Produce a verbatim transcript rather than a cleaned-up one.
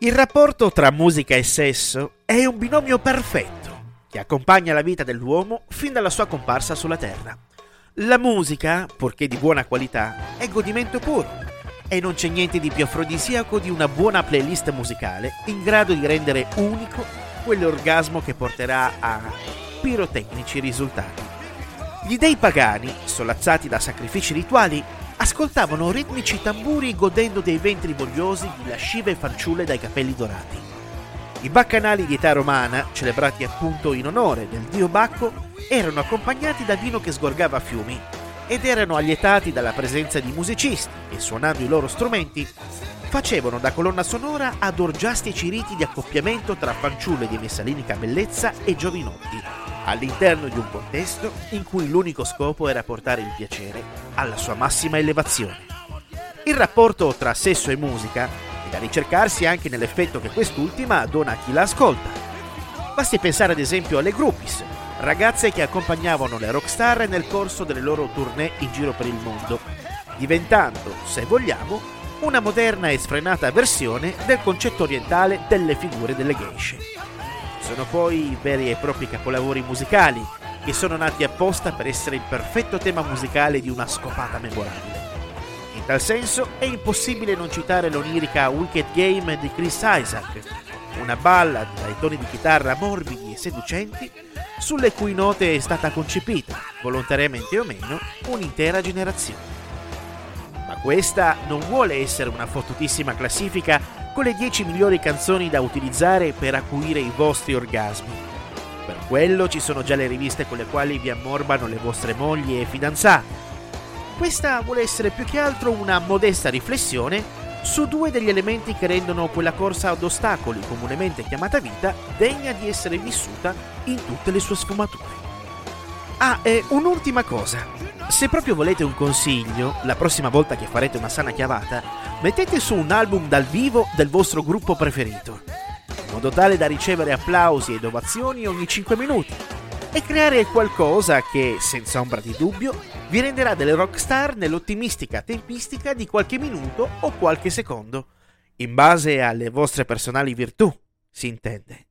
Il rapporto tra musica e sesso è un binomio perfetto che accompagna la vita dell'uomo fin dalla sua comparsa sulla Terra. La musica, purché di buona qualità, è godimento puro e non c'è niente di più afrodisiaco di una buona playlist musicale in grado di rendere unico quell'orgasmo che porterà a pirotecnici risultati. Gli dei pagani, solazzati da sacrifici rituali, ascoltavano ritmici tamburi godendo dei ventri vogliosi di lascive fanciulle dai capelli dorati. I baccanali di età romana, celebrati appunto in onore del dio Bacco, erano accompagnati da vino che sgorgava a fiumi ed erano allietati dalla presenza di musicisti che, suonando i loro strumenti, facevano da colonna sonora ad orgiastici riti di accoppamento tra fanciulle di messalinica bellezza e giovinotti, all'interno di un contesto in cui l'unico scopo era portare il piacere alla sua massima elevazione. Il rapporto tra sesso e musica è da ricercarsi anche nell'effetto che quest'ultima dona a chi la ascolta. Basti pensare ad esempio alle groupies, ragazze che accompagnavano le rockstar nel corso delle loro tournée in giro per il mondo, diventando, se vogliamo, una moderna e sfrenata versione del concetto orientale delle figure delle geishe. Sono poi veri e propri capolavori musicali, che sono nati apposta per essere il perfetto tema musicale di una scopata memorabile. In tal senso è impossibile non citare l'onirica Wicked Game di Chris Isaac, una ballad dai toni di chitarra morbidi e seducenti, sulle cui note è stata concepita, volontariamente o meno, un'intera generazione. Ma questa non vuole essere una fottutissima classifica con le dieci migliori canzoni da utilizzare per acuire i vostri orgasmi. Per quello ci sono già le riviste con le quali vi ammorbano le vostre mogli e fidanzate. Questa vuole essere più che altro una modesta riflessione su due degli elementi che rendono quella corsa ad ostacoli, comunemente chiamata vita, degna di essere vissuta in tutte le sue sfumature. Ah, e un'ultima cosa. Se proprio volete un consiglio, la prossima volta che farete una sana chiavata, mettete su un album dal vivo del vostro gruppo preferito, in modo tale da ricevere applausi ed ovazioni ogni cinque minuti e creare qualcosa che, senza ombra di dubbio, vi renderà delle rockstar nell'ottimistica tempistica di qualche minuto o qualche secondo, in base alle vostre personali virtù, si intende.